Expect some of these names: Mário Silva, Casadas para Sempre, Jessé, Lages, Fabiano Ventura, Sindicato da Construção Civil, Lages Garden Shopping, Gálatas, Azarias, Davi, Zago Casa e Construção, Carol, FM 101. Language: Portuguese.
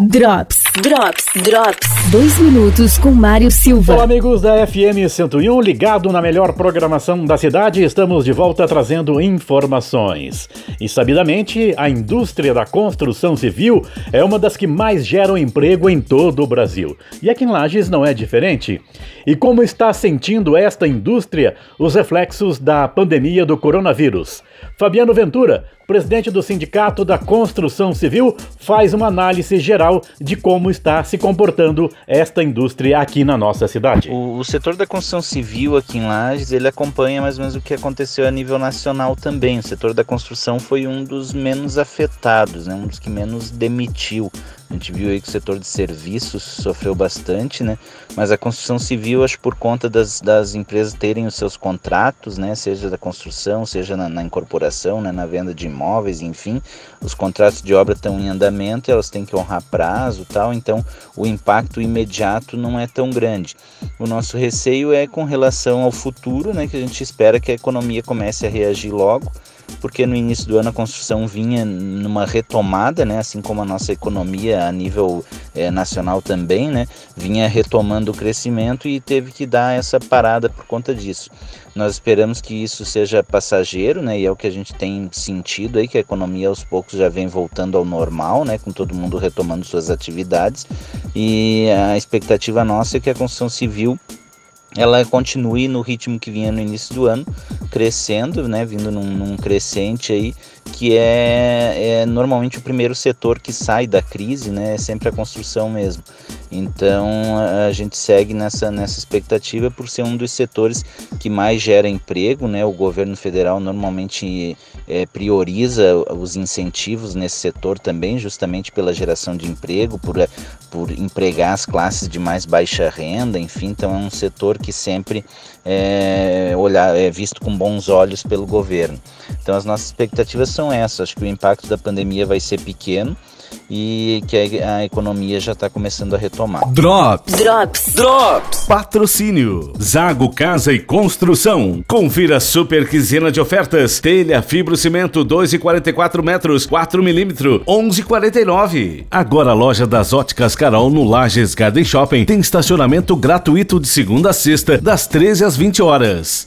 Drops. 2 minutos com Mário Silva. Olá, amigos da FM 101, ligado na melhor programação da cidade, estamos de volta trazendo informações. E, sabidamente, a indústria da construção civil é uma das que mais geram emprego em todo o Brasil. E aqui em Lages não é diferente. E como está sentindo esta indústria os reflexos da pandemia do coronavírus? Fabiano Ventura, presidente do Sindicato da Construção Civil, faz uma análise geral de como está se comportando esta indústria aqui na nossa cidade. O setor da construção civil aqui em Lages, ele acompanha mais ou menos o que aconteceu a nível nacional também. O setor da construção foi um dos menos afetados, né? Um dos que menos demitiu. A gente viu aí que o setor de serviços sofreu bastante, né? Mas a construção civil, acho que por conta das empresas terem os seus contratos, né? Seja da construção, seja na incorporação, né? Na venda de imóveis, enfim, os contratos de obra estão em andamento e elas têm que honrar prazo e tal, então o impacto imediato não é tão grande. O nosso receio é com relação ao futuro, né, que a gente espera que a economia comece a reagir logo, porque no início do ano a construção vinha numa retomada, né, assim como a nossa economia a nível nacional também, né, vinha retomando o crescimento e teve que dar essa parada por conta disso. Nós esperamos que isso seja passageiro, né, e é o que a gente tem sentido aí, que a economia aos poucos já vem voltando ao normal, né, com todo mundo retomando suas atividades, e a expectativa nossa é que a construção civil ela continue no ritmo que vinha no início do ano, crescendo, né, vindo num crescente aí, que é normalmente o primeiro setor que sai da crise, né, é sempre a construção mesmo. Então a gente segue nessa expectativa por ser um dos setores que mais gera emprego, né, o governo federal normalmente prioriza os incentivos nesse setor também, justamente pela geração de emprego, por empregar as classes de mais baixa renda, enfim, então é um setor que sempre é visto com bons olhos pelo governo. Então as nossas expectativas são essas, acho que o impacto da pandemia vai ser pequeno e que a economia já está começando a retomar. Drops. Patrocínio Zago Casa e Construção. Confira a super quinzena de ofertas. Telha fibrocimento 2,44 metros, 4 milímetros, 11,49. Agora a loja das óticas Carol no Lages Garden Shopping tem estacionamento gratuito de segunda a sexta, das 13 às 20 horas.